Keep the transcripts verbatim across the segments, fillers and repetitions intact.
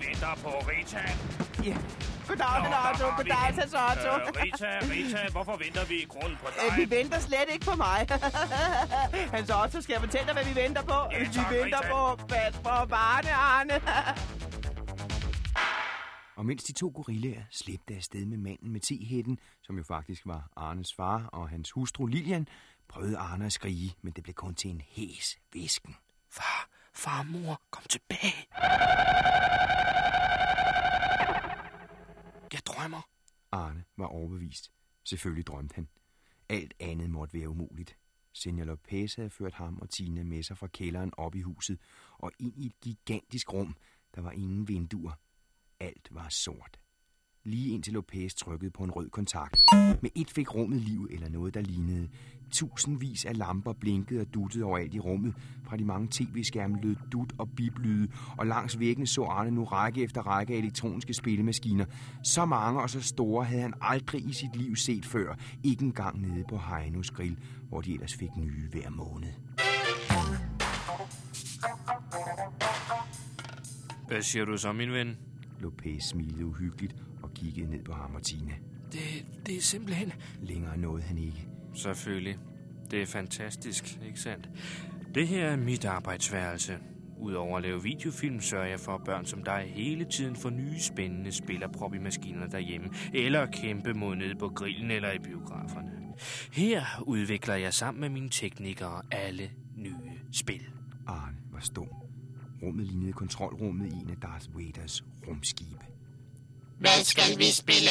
vi venter på Rita. Ja. Goddag, goddag, Otto. Goddag, Hans Otto. Rita, Rita, hvorfor venter vi i grunden på dig? Vi venter slet ikke på mig. Hans Otto, skal jeg fortælle dig, hvad vi venter på? Ja, tak, vi venter Rita. på, pas på barne, Arne. Og mens de to gorillaer slæbte afsted med manden med tehætten, som jo faktisk var Arnes far og hans hustru Lillian, prøvede Arne at skrige, men det blev kun til en hæs hvisken. Far, far og mor, kom tilbage. Jeg drømmer. Arne var overbevist. Selvfølgelig drømte han. Alt andet måtte være umuligt. Senja Lopez havde ført ham og Tina med sig fra kælderen op i huset og ind i et gigantisk rum. Der var ingen vinduer. Alt var sort. Lige indtil Lopez trykkede på en rød kontakt. Med et fik rummet liv eller noget, der lignede. Tusindvis af lamper blinkede og duttede overalt i rummet. Fra de mange tv-skærme lød dut og biplyde, og langs væggen så Arne nu række efter række af elektroniske spillemaskiner. Så mange og så store havde han aldrig i sit liv set før. Ikke engang nede på Heinos grill, hvor de ellers fik nye hver måned. Hvad siger du så, min ven? Lopez smilede uhyggeligt og kiggede ned på ham og Tina. Det, det er simpelthen... Længere nåede han ikke. Selvfølgelig. Det er fantastisk, ikke sandt? Det her er mit arbejdsværelse. Udover at lave videofilm, sørger jeg for børn som dig hele tiden får nye spændende spillerprop i maskinerne derhjemme, eller kæmpe mod nede på grillen eller i biograferne. Her udvikler jeg sammen med mine teknikere alle nye spil. Arne var stum. Rummet lignede kontrolrummet i en af Darth Vaders rumskibe. Hvad skal vi spille?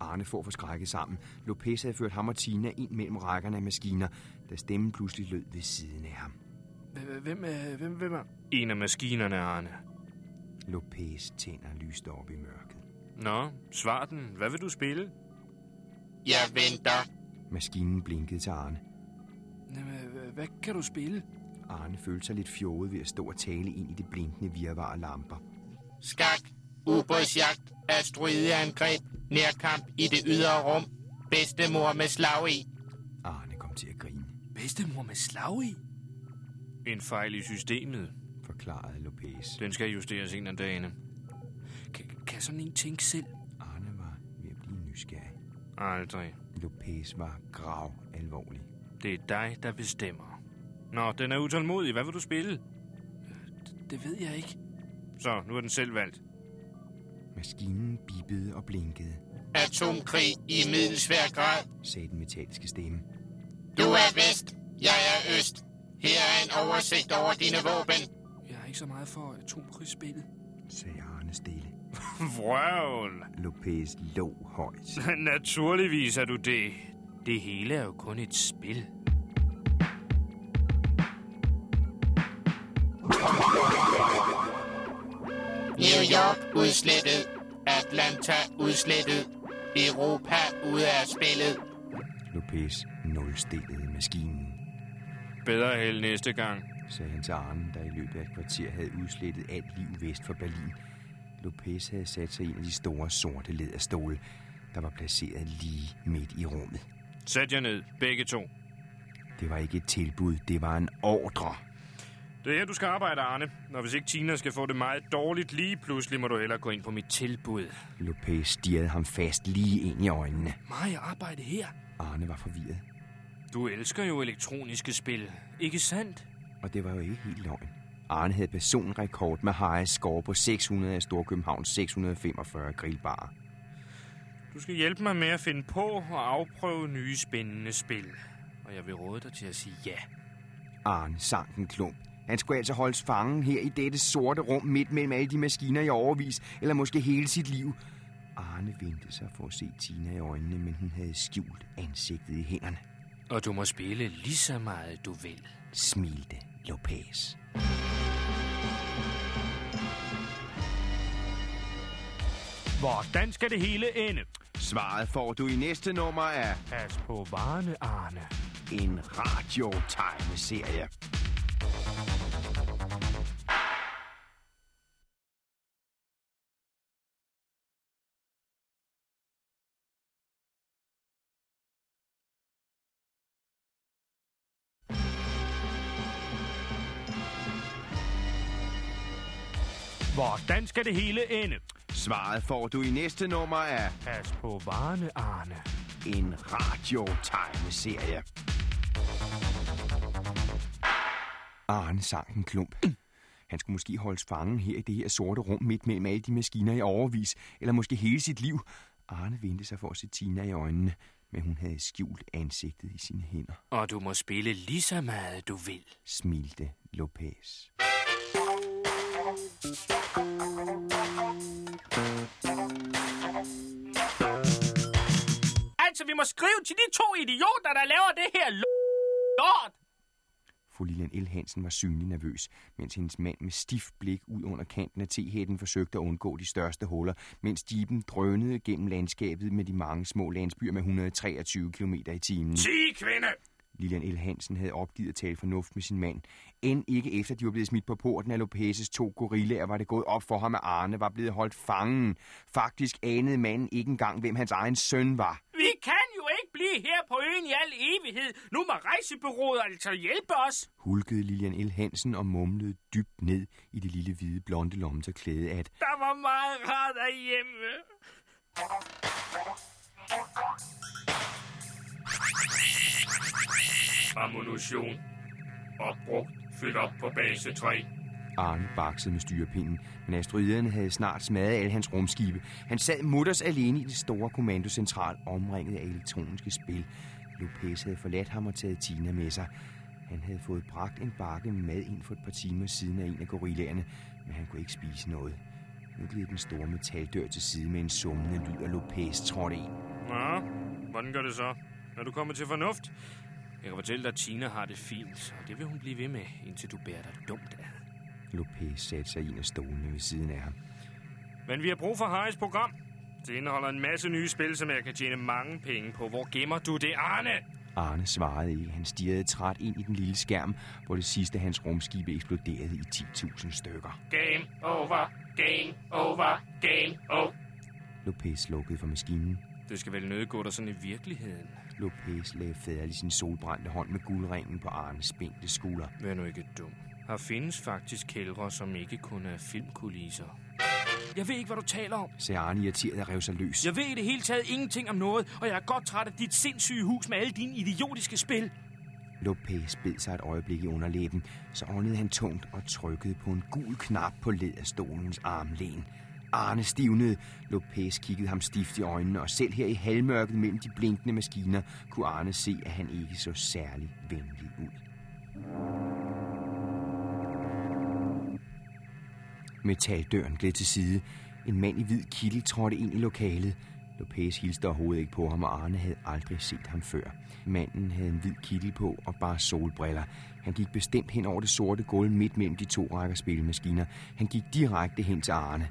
Arne får forskrækket sammen. Lopez havde ført ham og Tina ind mellem rækkerne af maskiner, da stemmen pludselig lød ved siden af ham. Hvem er... Hvem, hvem er... En af maskinerne, Arne. Lopez tænder lyste op i mørket. Nå, svar den. Hvad vil du spille? Jeg venter. Maskinen blinkede til Arne. Hvad kan du spille? Arne følte sig lidt fjollet ved at stå og tale ind i det blinkende virvar og lamper. Skak, ubådsjagt, asteroideangreb, nærkamp i det ydre rum, bedstemor med slag i. Arne kom til at grine. Bedstemor med slag i? En fejl i systemet, forklarede Lopez. Den skal justeres en af dagene. K- kan sådan en tænke selv? Arne var ved at blive nysgerrig. Aldrig. Lopez var grav alvorlig. Det er dig, der bestemmer. Nå, den er utålmodig. Hvad vil du spille? Det ved jeg ikke. Så, nu er den selv valgt. Maskinen bippede og blinkede. Atomkrig i middelsvær grad, sagde den metalliske stemme. Du er vest, jeg er øst. Her er en oversigt over dine våben. Jeg er ikke så meget for atomkrigsspillet, sagde Arne stille. Vrøvl! Lopez lå højt. Naturligvis er du det. Det hele er jo kun et spil. New York udslettet, Atlanta udslettet, Europa ude af spillet. Lopez nulstillede maskinen. Bedre held næste gang, sagde han til Arne, der i løbet af et kvarter havde udslettet alt liv vest for Berlin. Lopez havde sat sig i en af de store sorte læderstole, der var placeret lige midt i rummet. Sæt jer ned, begge to. Det var ikke et tilbud, det var en ordre. Det er her, du skal arbejde, Arne. Når hvis ikke Tina skal få det meget dårligt lige pludselig, må du hellere gå ind på mit tilbud. Lopez stirrede ham fast lige ind i øjnene. Meget arbejde her? Arne var forvirret. Du elsker jo elektroniske spil, ikke sandt? Og det var jo ikke helt løgn. Arne havde personrekord med Harrys score på seks hundrede af Storkøbenhavns seks hundrede femogfyrre grillbarer. Du skal hjælpe mig med at finde på og afprøve nye spændende spil. Og jeg vil råde dig til at sige ja. Arne sank en klump. Han skulle altså holdes fangen her i dette sorte rum midt mellem alle de maskiner i overvis, eller måske hele sit liv. Arne vendte sig for at se Tina i øjnene, men hun havde skjult ansigtet i hænderne. Og du må spille lige så meget, du vil, smilte Lopez. Hvordan skal det hele ende? Svaret får du i næste nummer af... Pas på varerne, Arne. En radiotegneserie. Hvordan skal det hele ende? Svaret får du i næste nummer af... Pas på varerne, Arne. En radiotegneserie. Arne sang en klump. Han skulle måske holdes fangen her i det her sorte rum midt mellem alle de maskiner i overvis, eller måske hele sit liv. Arne vendte sig for at se Tina i øjnene, men hun havde skjult ansigtet i sine hænder. Og du må spille lige så meget, du vil, smilte Lopez. Altså, vi må skrive til de to idioter, der laver det her lort. Fru Lillian L. Hansen var synlig nervøs, mens hendes mand med stift blik ud under kanten af tehætten forsøgte at undgå de største huller, mens jeepen drønede gennem landskabet med de mange små landsbyer med et hundrede og treogtyve kilometer i timen. Sig, kvinde! Lillian L. Hansen havde opgivet at tale fornuft med sin mand. End ikke efter de var blevet smidt på porten af Lopez's to gorillaer, var det gået op for ham, at Arne var blevet holdt fangen. Faktisk anede manden ikke engang, hvem hans egen søn var. Vi kan jo ikke blive her på øen i al evighed. Nu må rejsebureauet altså hjælpe os, hulkede Lillian L. Hansen og mumlede dybt ned i det lille hvide blonde lommetørklæde, at der var meget rart derhjemme. Ammunition. Opbrugt. Fyldt op på base tre. Arne baksede med styrepinden, men asteroiderne havde snart smadret alle hans rumskibe. Han sad mutters alene i det store kommandocentral, omringet af elektroniske spil. Lopez havde forladt ham og taget Tina med sig. Han havde fået bragt en bakke med mad ind for et par timer siden af en af gorillaerne, men han kunne ikke spise noget. Nu gled den store metaldør til side med en summende lyd, og Lopez trådte ind. Ja, hvordan gør det så? Når du kommer til fornuft? Jeg kan fortælle dig, at Tina har det fint, og det vil hun blive ved med, indtil du bærer dig dumt af. Lopez satte sig ind af stolene ved siden af ham. Men vi har brug for Harrys program. Det indeholder en masse nye spil, som jeg kan tjene mange penge på. Hvor gemmer du det, Arne? Arne svarede ikke. Han stirrede træt ind i den lille skærm, hvor det sidste hans rumskib eksploderede i ti tusind stykker. Game over, game over, game over. Lopez lukkede for maskinen. Det skal vel nødgå dig sådan i virkeligheden. Lopez lagde faderlig sin solbrændte hånd med guldringen på Arnes spændte skulder. Vær nu ikke dum. Her findes faktisk kældre, som ikke kun er filmkulisser. Jeg ved ikke, hvad du taler om, sagde Arne irriteret og rev sig løs. Jeg ved i det hele taget ingenting om noget, og jeg er godt træt af dit sindssyge hus med alle dine idiotiske spil. Lopez bed sig et øjeblik i underlæben, så åndede han tungt og trykkede på en gul knap på læderstolens armlæn. Arne stivnede. Lopez kiggede ham stift i øjnene, og selv her i halvmørket mellem de blinkende maskiner kunne Arne se, at han ikke så særlig venlig ud. Metaldøren gled til side. En mand i hvid kittel trådte ind i lokalet. Lopez hilste overhovedet ikke på ham, og Arne havde aldrig set ham før. Manden havde en hvid kittel på og bare solbriller. Han gik bestemt hen over det sorte gulv midt mellem de to rækker spillemaskiner. Han gik direkte hen til Arne.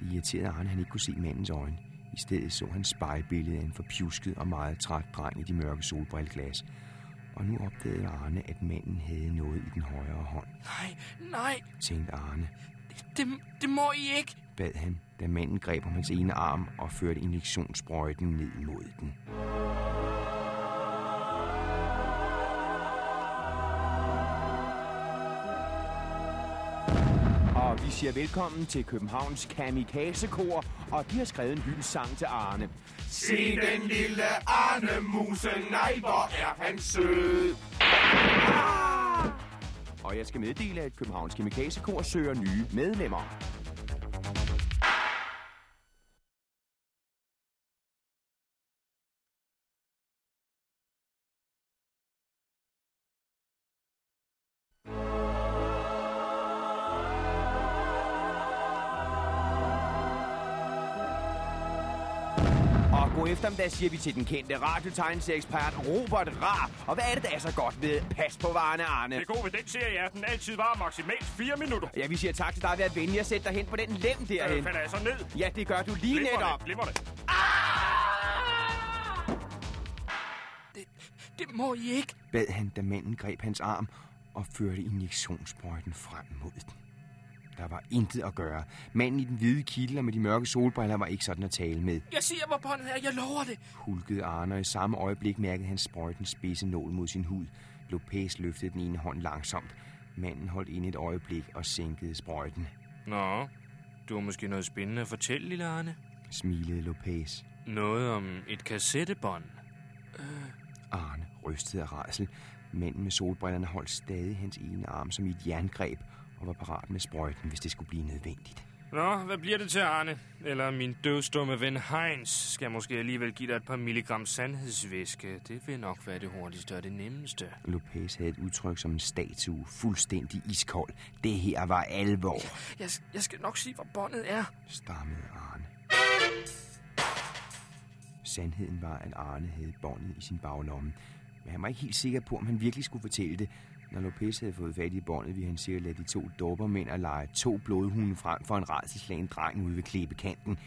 Det irriterede Arne, han ikke kunne se mandens øjne. I stedet så han spejlbilledet af en forpjusket og meget træt dreng i de mørke solbrilleglas. Og nu opdagede Arne, at manden havde noget i den højre hånd. Nej, nej, tænkte Arne. Det, det, det må I ikke, bad han, da manden greb om hans ene arm og førte injektionssprøjten ned mod den. Og vi siger velkommen til Københavns Kamikazekor, og de har skrevet en hyldesang til Arne. Se den lille Arne-muse, nej, hvor er han sød! Ah! Og jeg skal meddele, at Københavns Kamikazekor søger nye medlemmer. Eftermiddag siger vi til den kendte radiotegneserie-ekspert Robert Rar. Og hvad er det, der er så godt ved Pas på varerne, Arne? Det gode ved den serie er, at den altid varer maksimalt fire minutter. Ja, vi siger tak til dig ved at vende jer og sætte dig hen på den lem derhen. Øh, falder jeg så ned? Ja, det gør du lige glimmer netop. Glimmer det, glimmer det. Ah! det. Det må I ikke, bad han, da manden greb hans arm og førte injektionssprøjten frem mod den. Der var intet at gøre. Manden i den hvide kittel og med de mørke solbriller var ikke sådan at tale med. Jeg siger, hvor båndet er. Jeg lover det, hulkede Arne, og i samme øjeblik mærkede han sprøjtens spidse nål mod sin hud. Lopez løftede den ene hånd langsomt. Manden holdt ind et øjeblik og sænkede sprøjten. Nå, Du har måske noget spændende at fortælle, lille Arne, smilede Lopez. Noget om et kassettebånd. Øh. Arne rystede af rædsel. Manden med solbrillerne holdt stadig hans ene arm som i et jerngreb og var parat med sprøjten, hvis det skulle blive nødvendigt. Nå, hvad bliver det til, Arne? Eller min døvstumme ven Heinz skal måske alligevel give dig et par milligram sandhedsvæske. Det vil nok være det hurtigste og det nemmeste. Lopez havde et udtryk som en statue, fuldstændig iskold. Det her var alvor. Jeg, jeg, jeg skal nok sige, hvor båndet er, stammede Arne. Sandheden var, at Arne havde båndet i sin baglomme. Men han var ikke helt sikker på, om han virkelig skulle fortælle det. Når Lopez havde fået fat i båndet, ville han sikkert lade de to doppermænd og lege to blodhunde frem for en rædselsslagen dreng ude ved klippekanten.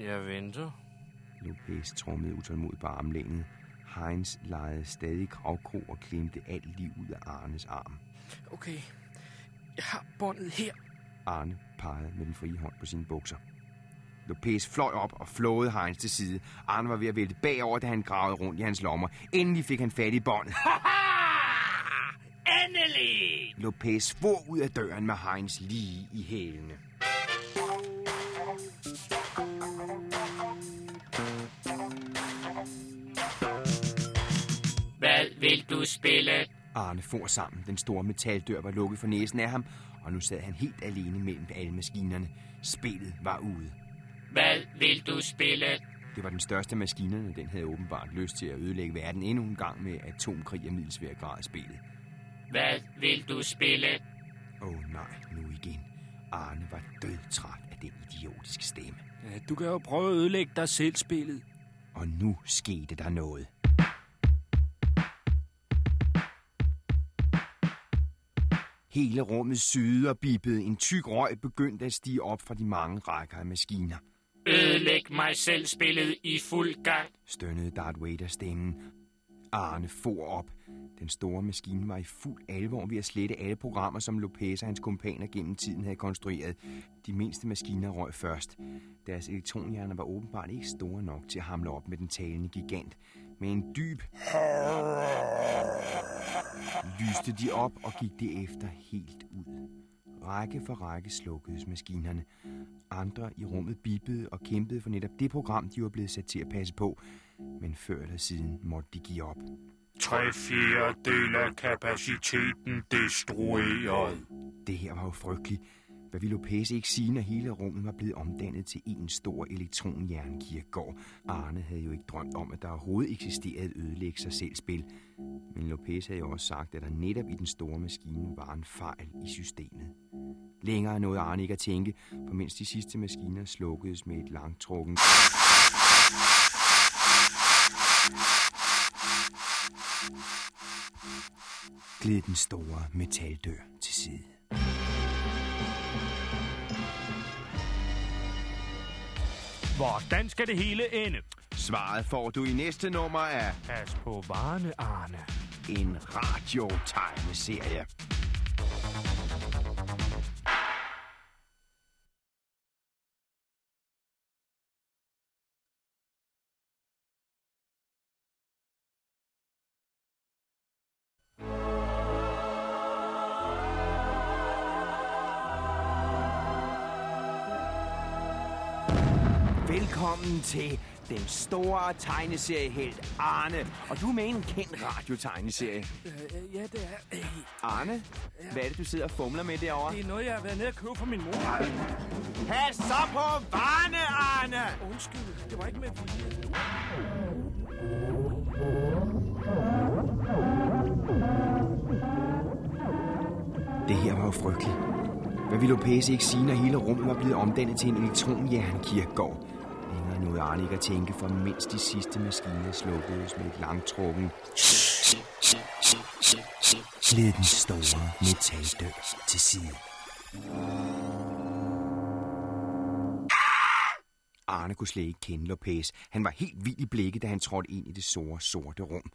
Jeg venter. Lopez trummede utålmodigt på armlænet. Heinz legede stadig gravkro og klemte alt liv ud af Arnes arm. Okay, jeg har båndet her. Arne pegede med den frie hånd på sine bukser. Lopez fløj op og flåede Heinz til side. Arne var ved at vælte bagover, da han gravede rundt i hans lommer. Endelig fik han fat i båndet. Endelig! Lopez svor ud af døren med Heinz lige i hælene. Hvad vil du spille? Arne for sammen. Den store metaldør var lukket for næsen af ham, og nu sad han helt alene mellem alle maskinerne. Spillet var ude. Hvad vil du spille? Det var den største af maskinerne, den havde åbenbart lyst til at ødelægge verden endnu en gang med atomkrig og middelsvær grad spillet. Hvad vil du spille? Åh oh, nej, nu igen. Arne var dødtræt af den idiotiske stemme. Ja, du kan jo prøve at ødelægge dig selv spillet. Og nu skete der noget. Hele rummet syede og bippede. En tyk røg begyndte at stige op fra de mange rækker af maskiner. Ødelæg mig selv spillet i fuld gang, stønnede Darth Vader stemmen. Arne for op. Den store maskine var i fuld alvor ved at slette alle programmer, som Lopez og hans kompaner gennem tiden havde konstrueret. De mindste maskiner røg først. Deres elektronhjerner var åbenbart ikke store nok til at hamle op med den talende gigant. Med en dyb lyste de op og gik derefter helt ud. Række for række slukkedes maskinerne. Andre i rummet bippede og kæmpede for netop det program, de var blevet sat til at passe på. Men før eller siden måtte de give op. Tre fjerdedel af kapaciteten destrueret. Det her var jo frygteligt. Hvad ville Lopez ikke sige, når hele rummet var blevet omdannet til en stor elektronjernkirkegård? Arne havde jo ikke drømt om, at der overhovedet eksisterede at ødelægge sig selv spil. Men Lopez havde jo også sagt, at der netop i den store maskine var en fejl i systemet. Længere nåede Arne ikke at tænke, for mens de sidste maskiner slukkedes med et langtrukken. Gled den store metaldør til side. Hvordan skal det hele ende? Svaret får du i næste nummer af Pas på varerne, Arne. En radiotegneserie. Velkommen til den store tegneseriehelt Arne, og du er med en kendt radiotegneserie. Øh, øh, ja, det er. Øh. Arne, hvad er det, du sidder og fumler med derovre? Det er noget, jeg har været nede og købe for min mor. Pas så på varerne, Arne! Undskyld, det var ikke med vilje. Det her var jo frygteligt. Hvad ville Lopez ikke sige, når hele rummet var blevet omdannet til en elektronjernkirkegård? Længere nåede Arne ikke at tænke, for mens de sidste maskiner slukkedes med et langtrukken, sled den store metaldør til side. Arne kunne slet ikke kende Lopez. Han var helt vild i blikket, da han trådte ind i det store, sorte rum.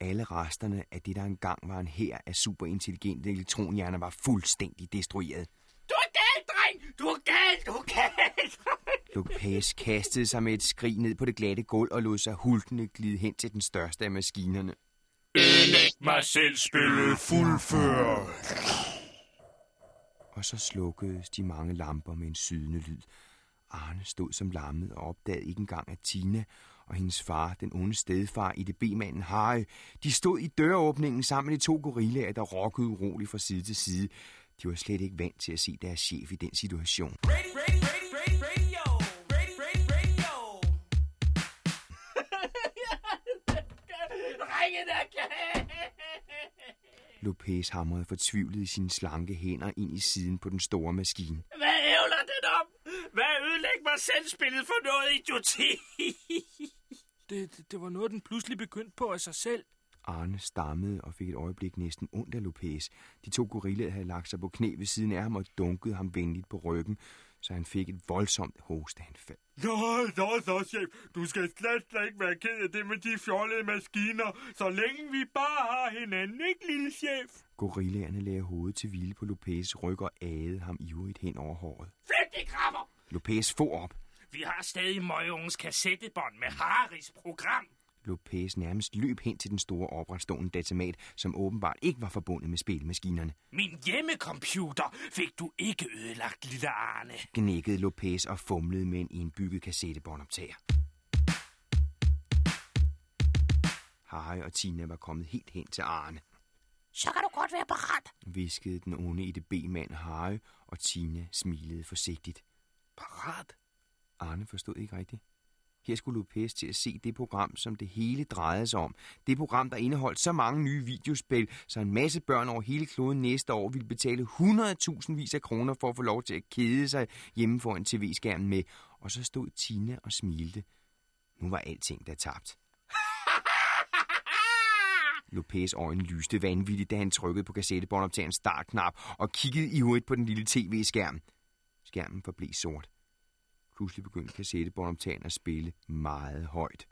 Alle resterne af det, der engang var en hær af superintelligente elektronhjerner, var fuldstændig destrueret. Du er galt, dreng! Du er galt! Du er galt! Lopez kastede sig med et skrig ned på det glatte gulv og lod sig hulkende glide hen til den største af maskinerne. Ødelæg mig selv spillet fuldført! og så slukkedes de mange lamper med en sydende lyd. Arne stod som lammet og opdagede ikke engang, at Tina og hendes far, den onde stedfar, I D B-manden Harry, de stod i døråbningen sammen med de to gorillaer, der rokkede uroligt fra side til side. De var slet ikke vant til at se deres chef i den situation. Ready, ready, ready, ready, radio. Ready, ready, radio. Lopez hamrede fortvivlet i sine slanke hænder ind i siden på den store maskine. Hvad ævler det om? Hvad ødelæg mig selv spillet for noget idioti? det, det, det var noget, den pludselig begyndte på af sig selv. Arne stammede og fik et øjeblik næsten ondt af Lopez. De to gorillaer havde lagt sig på knæ ved siden af ham og dunkede ham venligt på ryggen, så han fik et voldsomt hosteanfald. Nå, nå, så chef. Du skal slet, slet ikke være ked af det med de fjollede maskiner, så længe vi bare har hinanden, ikke lille chef? Gorillaerne lagde hovedet til hvile på Lopez' ryg og agede ham ivrigt hen over håret. Fedt, de krabber! Lopez få op. Vi har stadig møgeungens kassettebånd med Harris program. Lopez nærmest løb hen til den store opretstående datamat, som åbenbart ikke var forbundet med spilmaskinerne. Min hjemmekomputer fik du ikke ødelagt, lille Arne, gnækkede Lopez og fumlede med en indbygget kassettebåndoptager. Harry og Tina var kommet helt hen til Arne. Så kan du godt være parat, viskede den onde I D B-mand Harry, og Tina smilede forsigtigt. Parat? Arne forstod ikke rigtigt. Her skulle Lopez til at se det program, som det hele drejede sig om. Det program, der indeholdt så mange nye videospil, så en masse børn over hele kloden næste år ville betale hundredtusindvis af kroner for at få lov til at kede sig hjemme foran tv-skærmen med. Og så stod Tina og smilte. Nu var alting da tabt. Lopez' øjne lyste vanvittigt, da han trykkede på kassettebåndoptagerens startknap og kiggede ivrigt på den lille tv-skærm. Skærmen forblev sort. Pludselig begyndte kassettebåndoptageren at spille meget højt.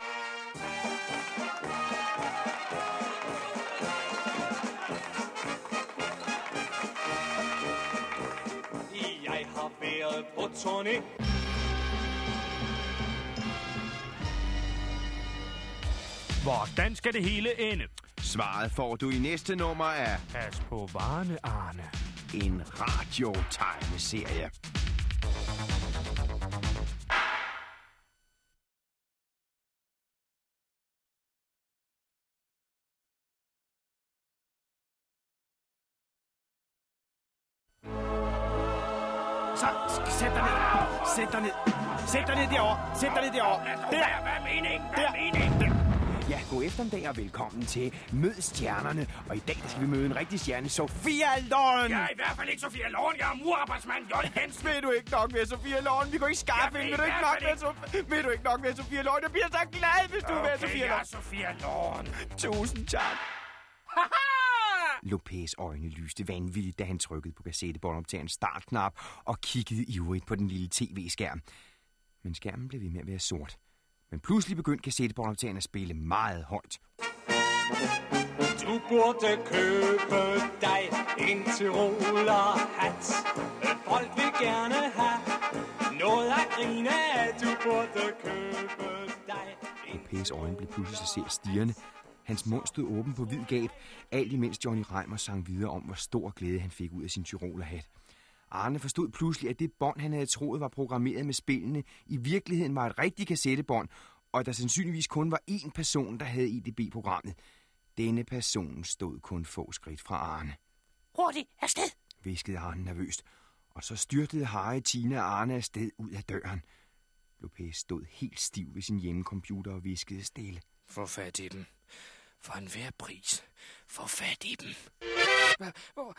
Jeg har været på turné. Hvordan skal det hele ende? Svaret får du i næste nummer af... Pas på varerne, Arne. En radiotegneserie. Sæt dig ned. Sæt dig ned. Sæt dig ned derovre. Sæt dig ned derovre. Der. Hvad er meningen? Hvad er meningen? Ja, god eftermiddag og velkommen til Mød Stjernerne. Og i dag skal vi møde en rigtig stjerne, Sophia Loren. Jeg er i hvert fald ikke Sophia Loren. Jeg er murarbejdsmand Johnny Hansen. Ved du ikke nok med Sophia Loren? Vi kan ikke skaffe hende. Ved du ikke nok med Sophia? Ved du ikke nok med Sophia Loren? Jeg bliver så glad, hvis du er Sophia Loren. Okay, jeg er Sophia Loren. Tusind tak. Lopez' øjne lyste vanvittigt, da han trykkede på kassettebåndoptagerens startknap og kiggede ivrigt på den lille tv-skærm. Men skærmen blev ved med at være sort. Men pludselig begyndte kassettebåndoptageren at spille meget højt. Du burde købe dig en tirolerhat. Folk vil gerne have noget at grine af. Du burde købe dig en tirolerhat. Lopez' øjne blev pludselig så sær stirrende. Hans mund stod åben på hvid gab, alt imens Johnny Reimer sang videre om, hvor stor glæde han fik ud af sin tyrolerhat. Arne forstod pludselig, at det bånd, han havde troet var programmeret med spillene, i virkeligheden var et rigtigt kassettebånd, og der sandsynligvis kun var én person, der havde I D B-programmet. Denne person stod kun få skridt fra Arne. Hurtigt afsted, viskede Arne nervøst, og så styrtede Harry, Tina og Arne afsted ud af døren. Lopez stod helt stiv ved sin hjemmecomputer og viskede stille. Få fat i dem. For enhver pris. Få fat i dem.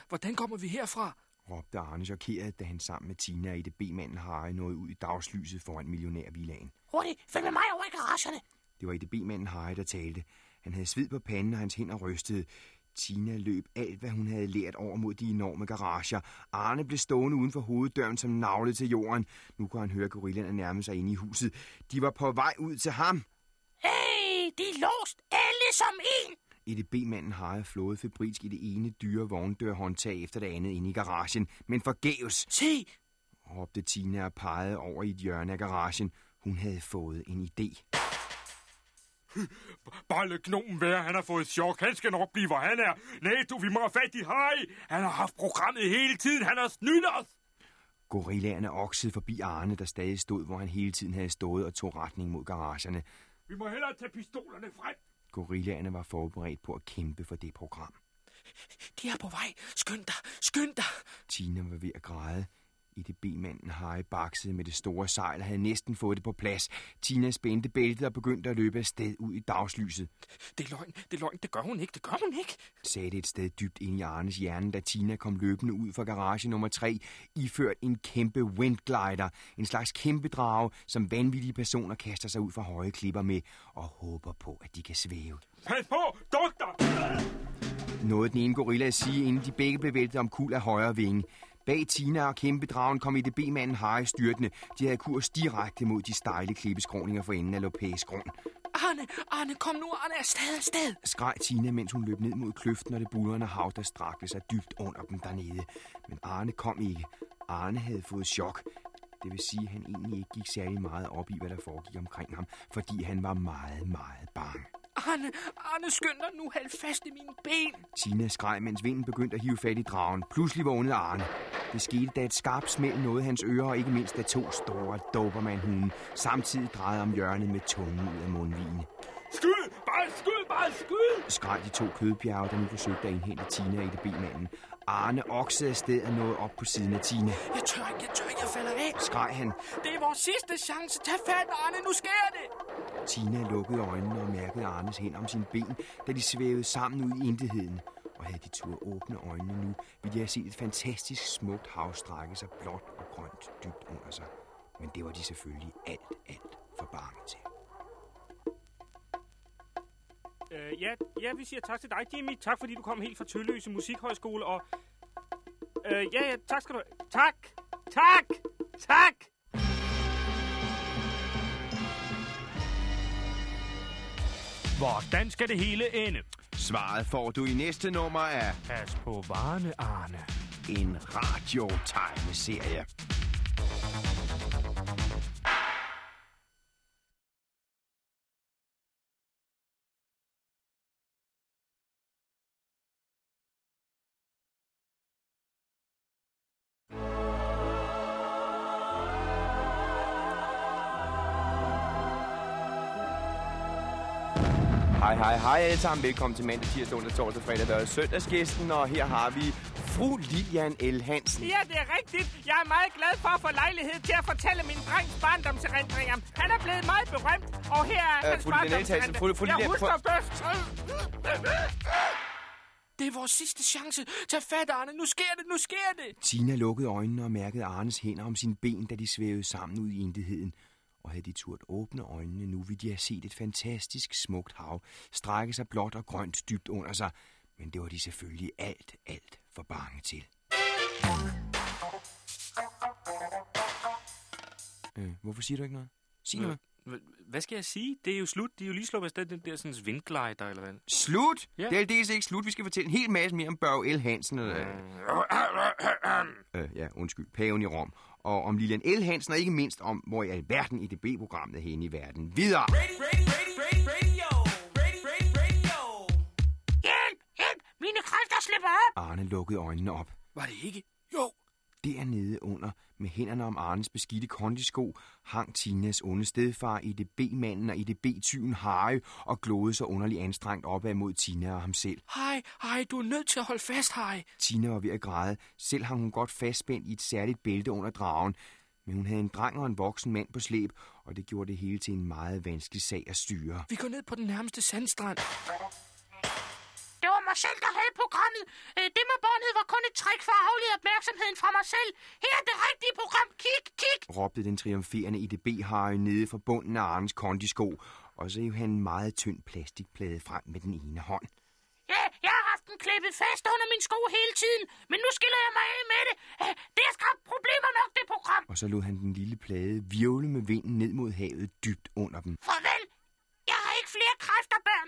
Hvordan kommer vi herfra? Råbte Arne chokeret, da han sammen med Tina og I D B-manden Harry nåede ud i dagslyset foran millionærvillaen. Hurtigt, følg med mig over i garagerne. Det var I D B-manden Harry, der talte. Han havde sved på panden, og hans hænder rystede. Tina løb alt, hvad hun havde lært over mod de enorme garager. Arne blev stående uden for hoveddøren, som navlede til jorden. Nu kunne han høre gorillerne nærme sig inde i huset. De var på vej ud til ham. De er låst, alle som en! I D B-manden Harry flåede febrilsk i det ene dyre vogndørhåndtag efter det andet inde i garagen, men forgæves. Se! Råbte Tina og pegede over i et hjørne af garagen. Hun havde fået en idé. Bare lad gnomen være, han har fået chok. Han skal nok blive, hvor han er. Nej, du, vi må have fat i Harry. Han har haft programmet hele tiden. Han har snydt os. Gorillaerne oksede forbi Arne, der stadig stod, hvor han hele tiden havde stået og tog retning mod garagerne. Vi må hellere tage pistolerne frem. Gorillaerne var forberedt på at kæmpe for det program. De er på vej. Skynd dig. Skynd dig. Tina var ved at græde. I D B-manden Harry baksede med det store sejl og havde næsten fået det på plads. Tina spændte bæltet og begyndte at løbe afsted ud i dagslyset. Det er løgn, det er løgn, det gør hun ikke, det gør hun ikke, sagde det et sted dybt ind i Arnes hjerne, da Tina kom løbende ud fra garage nummer tre, iført en kæmpe windglider, en slags kæmpe drage, som vanvittige personer kaster sig ud fra høje klipper med og håber på, at de kan svæve. Pas på, doktor! Nåede den ene gorilla at sige, inden de begge blev væltet om kul af højre vinge. Bag Tina og kæmpedragen kom I D B-manden Harry styrtende. De havde kurs direkte mod de stejle klippeskråninger for enden af Lopez-grund. Arne, Arne, kom nu, Arne, afsted, afsted! Skreg Tina, mens hun løb ned mod kløften og det bulrende hav, der strakte sig dybt under dem dernede. Men Arne kom ikke. Arne havde fået chok. Det vil sige, at han egentlig ikke gik særlig meget op i, hvad der foregik omkring ham, fordi han var meget, meget bange. Arne, Arne, skynd dig nu, hold fast i mine ben. Tina skreg, mens vinden begyndte at hive fat i dragen. Pludselig vågnede Arne. Det skete, da et skarpt smæld nåede hans ører, og ikke mindst da to store dobermannhunde samtidig drejede om hjørnet med tungen ud af mundvigene. Skyd! Bare skyd! Bare skyd! Skreg de to kødbjerge, der nu forsøgte at indhente Tina og I D B-manden. Arne oksede afsted og nåede op på siden af Tina. Jeg tør ikke, jeg tør ikke, jeg falder af, skreg han. Det er vores sidste chance. Tag fat, Arne, nu sker det! Tina lukkede øjnene og mærkede Arnes hænder om sine ben, da de svævede sammen ud i intetheden. Og havde de turde åbne øjnene nu, ville de have set et fantastisk smukt hav strække sig blåt og grønt dybt under sig. Men det var de selvfølgelig alt, alt for bange til. Øh, ja, ja, vi siger tak til dig, Jimmy. Tak, fordi du kom helt fra Tølløse Musikhøjskole, og... Øh, ja, ja, tak skal du... Tak! Tak! Tak! Hvordan skal det hele ende? Svaret får du i næste nummer af... Pas på varerne, Arne. En radiotegneserie. Hej, hej, hej alle sammen. Velkommen til mandag, tirsdag, onsdag, torsdag, fredag, lørdag, søndagsgæsten. Og her har vi fru Lillian L. Hansen. Ja, det er rigtigt. Jeg er meget glad for at få lejlighed til at fortælle min drengs barndomserindringer. Han er blevet meget berømt, og her er øh, hans barndomserindringer. Fru, fru Lillian, fru... Det er vores sidste chance. Tag fat, Arne. Nu sker det, nu sker det. Tina lukkede øjnene og mærkede Arnes hænder om sine ben, da de svævede sammen ud i intetheden. Og havde de turt åbne øjnene nu, ville de have set et fantastisk smukt hav strække sig blåt og grønt dybt under sig. Men det var de selvfølgelig alt, alt for bange til. Øh, hvorfor siger du ikke noget? Sig noget. Hvad skal jeg sige? Det er jo slut. De er jo lige sluppet afsted den der sådan vindglider eller hvad. Slut? Ja. Det er dels ikke slut. Vi skal fortælle en hel masse mere om Børge L. Hansen. Eller... Mm. Øh, ja, undskyld. Paven i Rom. Og om Lillian L. Hansen, og ikke mindst om, hvor i alverden I D B-programmet er henne i verden. Videre! Radio, radio, radio, radio, radio, radio. Hjælp! Hjælp! Mine kræfter slipper op! Arne lukkede øjnene op. Var det ikke? Jo! Dernede under, med hænderne om Arnes beskidte kondisko, hang Tinas onde stedfar, I D B-manden og I D B-tyven Harry, og glodede så underligt anstrengt opad mod Tina og ham selv. Hej, hej, du er nødt til at holde fast, Harry. Tina var ved at græde. Selv hang hun godt fastspændt i et særligt bælte under dragen. Men hun havde en dreng og en voksen mand på slæb, og det gjorde det hele til en meget vanskelig sag at styre. Vi går ned på den nærmeste sandstrand. Det var mig selv, der havde programmet. Det med båndet var kun et trick for at aflede opmærksomheden fra mig selv. Her er det rigtige program. Kig, kig! Råbte den triumferende I D B-Harry nede fra bunden af Arnes kondisko, og så hev han en meget tynd plastikplade frem med den ene hånd. Ja, jeg har haft den klippet fast under min sko hele tiden, men nu skiller jeg mig af med det. Det har skabt problemer nok, det program. Og så lod han den lille plade virvle med vinden ned mod havet dybt under dem. Farvel! Jeg har ikke flere kræfter, børn!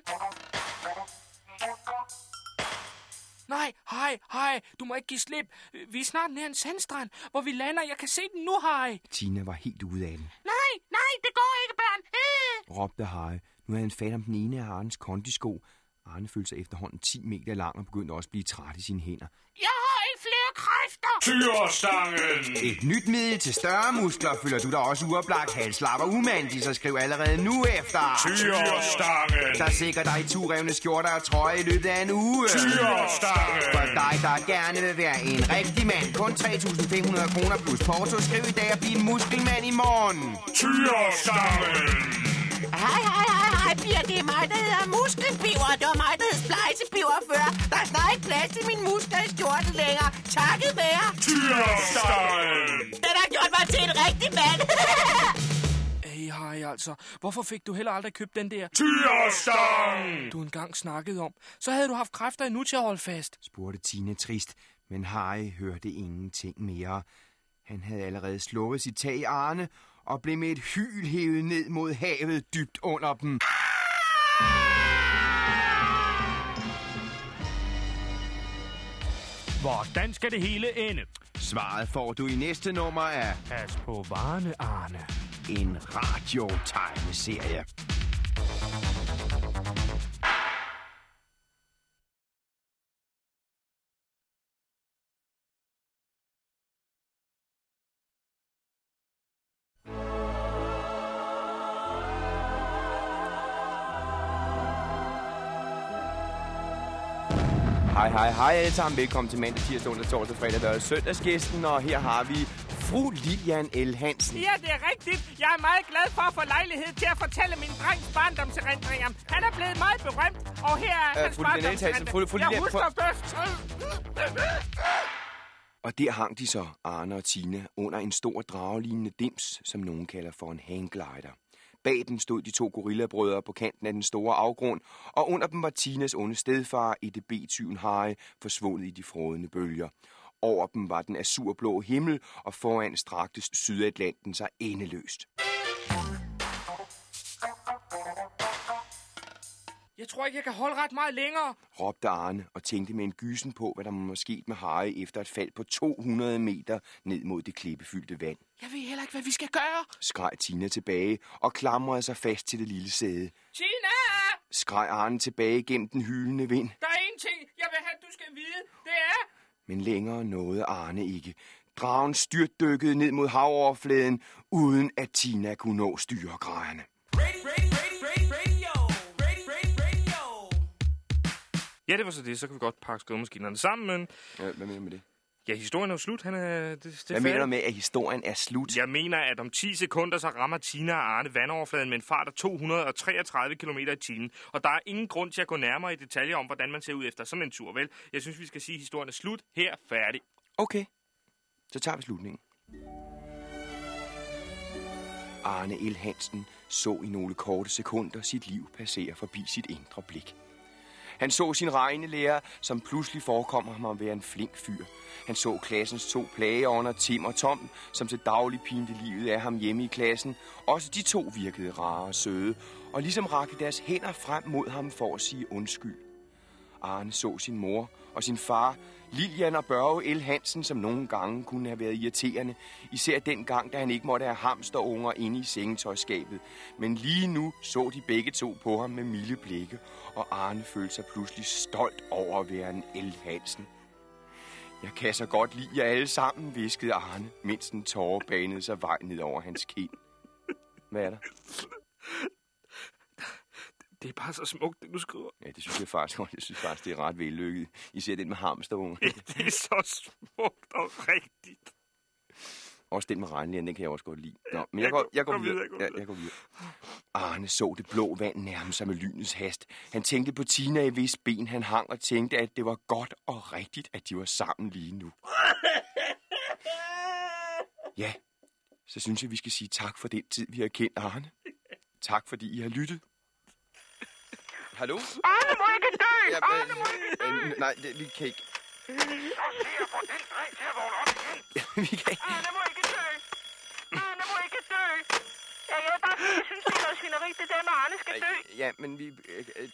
Nej, hej, hej, du må ikke give slip. Vi er snart nær en sandstrand, hvor vi lander. Jeg kan se den nu, Harry. Tina var helt ude af den. Nej, nej, det går ikke, børn. Øh. Råbte Harry. Nu havde han fat om den ene af Arnes kondisko. Arne følte sig efterhånden ti meter lang og begyndte også at blive træt i sine hænder. Jeg har ikke flere kræfter! Tyrestangen! Et nyt middel til større muskler føler du dig også uoplagt halslapper umandig, så skriv allerede nu efter. Tyrestangen! Der sikrer dig i turevne skjorter og trøje i løbet af en uge. Tyrestangen! For dig, der gerne vil være en rigtig mand, kun tre tusind fem hundrede kroner plus porto, skriv i dag og blive en muskelmand i morgen. Tyrestangen! Hej, hej, hej, hej, piger. Det er mig, der hedder muskelpiver. Det var mig, der hed splejsepiver før. Der er snart ikke plads til mine muskler i skjorten længere. Takket være Tyrestangen. Den har gjort mig til en rigtig mand. Hey, hej, altså. Hvorfor fik du heller aldrig købt den der Tyrestangen, du engang snakkede om? Så havde du haft kræfter endnu til at holde fast, spurgte Tina trist. Men Harry hørte ingenting mere. Han havde allerede slået sit tag i Arne og blev med et hyl hævet ned mod havet dybt under dem. Hvordan skal det hele ende? Svaret får du i næste nummer af... Pas på varerne, Arne. En radiotegneserie. Hej, hej, hej alle sammen. Velkommen til mandag, tirsdag, onsdag, torsdag, fredag, lørdag, søndagsgæsten. Og her har vi fru Lillian L. Hansen. Ja, det er rigtigt. Jeg er meget glad for at få lejlighed til at fortælle min drengs barndomserindringer. Han er blevet meget berømt, og her er øh, hans barndomserindringer. Jeg husker bedst. Og der hang de så, Arne og Tina, under en stor dragelignende dims, som nogen kalder for en hangglider. Bag dem stod de to gorillabrødre på kanten af den store afgrund, og under dem var Tinas onde stedfar, E D B-tyven Harry, forsvundet i de frådende bølger. Over dem var den azurblå himmel, og foran strakte Sydatlanten sig endeløst. Jeg tror ikke, jeg kan holde ret meget længere, råbte Arne og tænkte med en gysen på, hvad der må ske med Harry efter et fald på to hundrede meter ned mod det klippefyldte vand. Jeg ved heller ikke, hvad vi skal gøre, skreg Tina tilbage og klamrede sig fast til det lille sæde. Tina! Skreg Arne tilbage gennem den hylende vind. Der er en ting, jeg vil have, du skal vide. Det er... Men længere nåede Arne ikke. Dragen styrtdykkede ned mod havoverfladen, uden at Tina kunne nå styregrejerne. Ja, det var så det. Så kan vi godt pakke skødmaskinerne sammen, men... Ja, hvad mener du med det? Ja, historien er jo slut. Han er... Det, det hvad mener du med, at historien er slut? Jeg mener, at om ti sekunder, så rammer Tina og Arne vandoverfladen med en fart af to hundrede og treogtredive kilometer i timen. Og der er ingen grund til at gå nærmere i detaljer om, hvordan man ser ud efter sådan en tur, vel? Jeg synes, vi skal sige, at historien er slut. Her, færdig. Okay. Så tager vi slutningen. Arne L. Hansen så i nogle korte sekunder sit liv passere forbi sit indre blik. Han så sin regnelærer, som pludselig forekommer ham at være en flink fyr. Han så klassens to plageånder, Tim og Tom, som til daglig pinte livet af ham hjemme i klassen. Også de to virkede rare og søde, og ligesom rakte deres hænder frem mod ham for at sige undskyld. Arne så sin mor og sin far, Lillian og Børge L. Hansen, som nogle gange kunne have været irriterende. Især den gang, da han ikke måtte have hamsterunger inde i sengetøjskabet. Men lige nu så de begge to på ham med milde blikke, og Arne følte sig pludselig stolt over at være en L. Hansen. Jeg kan så godt lide jer alle sammen, viskede Arne, mens en tårer banede sig vej ned over hans kind. Hvad er der? Det er bare så smukt, det du skriver. Ja, det synes jeg faktisk også. Jeg synes faktisk, det er ret vellykket. Især den med hamsterungen. Ja, det er så smukt og rigtigt. Også den med regnlæren, den kan jeg også godt lide. Nå, men jeg, jeg går, går, jeg går, går videre. videre. Jeg, jeg går videre. Arne så det blå vand nærme sig med lynets hast. Han tænkte på Tina i hvis ben han hang, og tænkte, at det var godt og rigtigt, at de var sammen lige nu. Ja, så synes jeg, vi skal sige tak for den tid, vi har kendt Arne. Tak, fordi I har lyttet. Hallo? Arne må ikke dø! Ja, men, Arne må ikke dø! Øh, nej, det, vi kan ikke... Ja, vi kan ikke... Arne må ikke dø! Arne må ikke dø! Ja, jeg er bare, jeg synes, det er noget svineri, det der med Arne skal dø. Ja, men vi...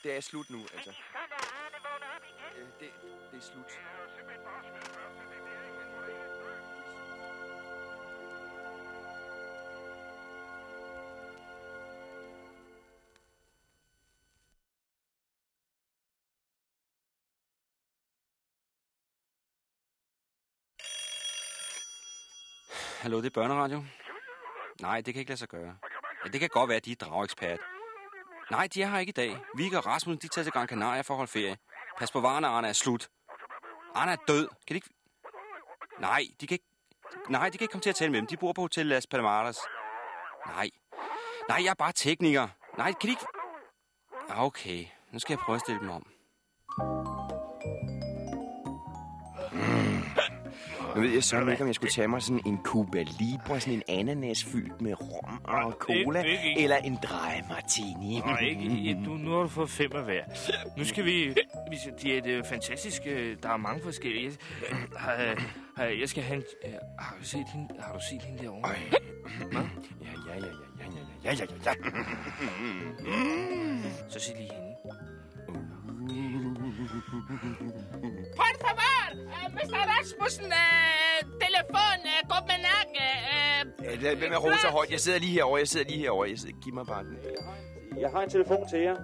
Det er slut nu, altså. Det, det er slut. Hallo, det er børneradio? Nej, det kan ikke lade sig gøre. Ja, det kan godt være, at de er dragekspert. Nej, de er her ikke i dag. Viggo og Rasmussen, de tager til Gran Canaria for at holde ferie. Pas på varerne, Arne er slut. Arne er død. Kan de ikke... Nej, de kan ikke... Nej, de kan ikke komme til at tale med dem. De bor på Hotel Las Palamadas. Nej. Nej, jeg er bare tekniker. Nej, kan de ikke... Okay, nu skal jeg prøve at stille dem om. Nu ved jeg sådan ikke, om jeg skulle tage mig sådan en Cuba Libre, sådan en ananas fyldt med rom og cola, det, det, det. eller en drej martini. Nej, ikke. Du, nu har du fået fem af hver. Nu skal vi... Det er et fantastisk... Der er mange forskellige. Jeg, jeg, jeg skal have en... Har du set hende, har du set hende derovre? Øj. Ja, ja, ja, ja, ja, ja, ja, ja, ja. Så sig lige hende. Por favor, mister Rasmussen, telefon, Copenhagen. Hvem er Rosa Højt? Jeg sidder lige herovre, jeg sidder lige herovre. Jeg sidder... Giv mig bare den. Jeg har en telefon til jer. Det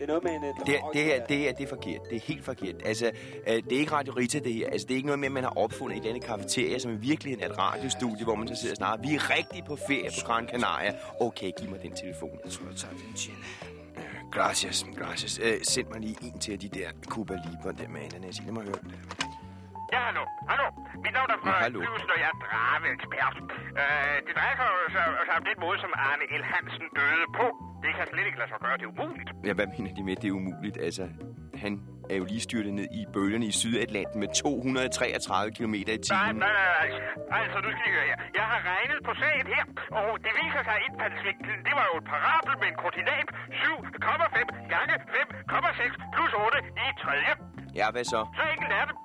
er noget med en... Det, det her, det her, det er forkert. Det er helt forkert. Altså, det er ikke Radio Rita, det her. Altså, det er ikke noget med, man har opfundet i denne kafeteria, som i virkeligheden er et radiostudie, hvor man så sidder og snakker. Vi er rigtig på ferie på Gran Canaria. Okay, giv mig den telefon. Jeg tror, jeg tager den til. Gracias, gracias. Øh, send mig lige en til de der Cuba Libre, der med ananas. Lad mig høre dem der. Ja, hallo. Hallo. Mit navn er Børge L. og jeg er drageekspert. Øh, det drejer sig så, så om den måde, som Arne L. Hansen døde på. Det kan slet ikke lade sig gøre. Det er umuligt. Ja, hvad mener de med, det er umuligt? Altså, han er jo lige styrtet ned i bølgerne i Sydatlanten med to hundrede og treogtredive kilometer i timen. Nej, nej, nej. Altså, nu skal I høre her. Jeg har regnet på sagen her, og det viser sig, at indfaldsvinklen, det var jo et parabel med en koordinat syv komma fem gange fem komma seks plus otte i tredje. Ja, hvad så? Så enkelt er det.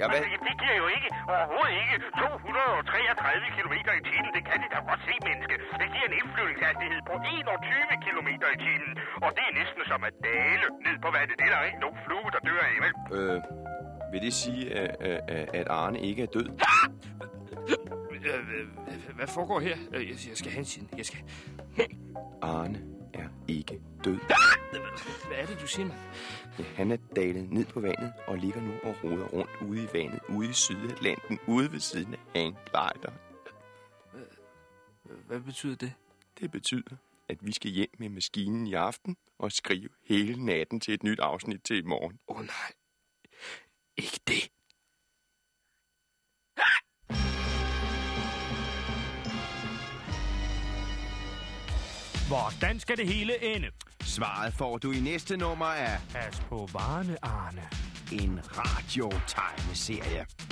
Ja, hvad? Altså, det giver jo ikke, overhovedet ikke, to hundrede og treogtredive kilometer i timen. Det kan de da godt se, menneske. Det giver en indflyvningshastighed på enogtyve kilometer i timen. Og det er næsten som at dale ned på vandet. Det er der ikke nogen flue, der dør af, vel? Øh, vil det sige, at Arne ikke er død? Hvad foregår her? Jeg skal hen sin. Jeg skal... Arne er ikke død. Hvad er det, du siger, mand? Ja, han er dalet ned på vandet og ligger nu og roder rundt ude i vandet, ude i Sydatlanten, ude ved siden af hangglider. Hvad betyder det? Det betyder, at vi skal hjem med maskinen i aften og skrive hele natten til et nyt afsnit til i morgen. Åh oh, nej. Ikke det. Hvordan skal det hele ende? Svaret får du i næste nummer af... Pas på varerne, Arne. En radiotegneserie.